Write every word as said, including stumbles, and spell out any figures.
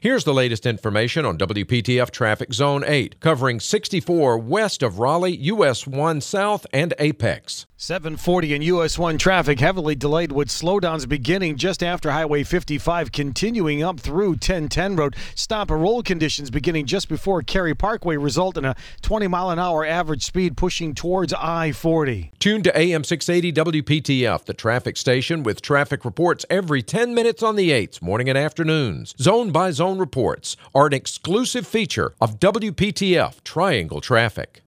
Here's the latest information on W P T F Traffic Zone eight, covering sixty-four west of Raleigh, U S one South, and Apex. seven forty and U S one traffic heavily delayed with slowdowns beginning just after Highway fifty-five, continuing up through ten ten Road. Stop and roll conditions beginning just before Cary Parkway result in a twenty mile an hour average speed pushing towards I forty. Tune to A M six eighty W P T F, the traffic station with traffic reports every ten minutes on the eights, morning and afternoons. Zone by zone reports are an exclusive feature of W P T F Triangle Traffic.